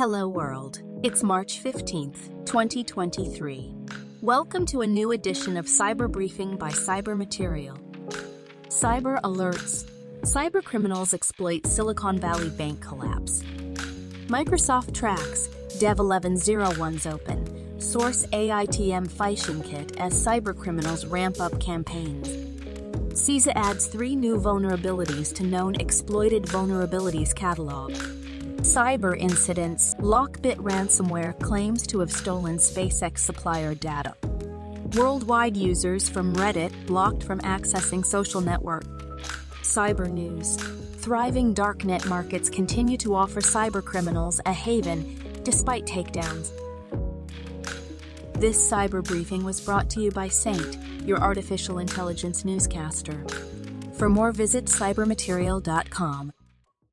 Hello world, it's March 15th, 2023. Welcome to a new edition of Cyber Briefing by Cyber Material. Cyber Alerts. Cyber criminals exploit Silicon Valley Bank collapse. Microsoft tracks Dev 11010 open. Source AITM phishing kit as cyber criminals ramp up campaigns. CISA adds 3 new vulnerabilities to known exploited vulnerabilities catalog. Cyber incidents. LockBit ransomware claims to have stolen SpaceX supplier data. Worldwide users from Reddit blocked from accessing social network. Cyber news. Thriving darknet markets continue to offer cyber criminals a haven despite takedowns. This cyber briefing was brought to you by Saint, your artificial intelligence newscaster. For more, visit CyberMaterial.com.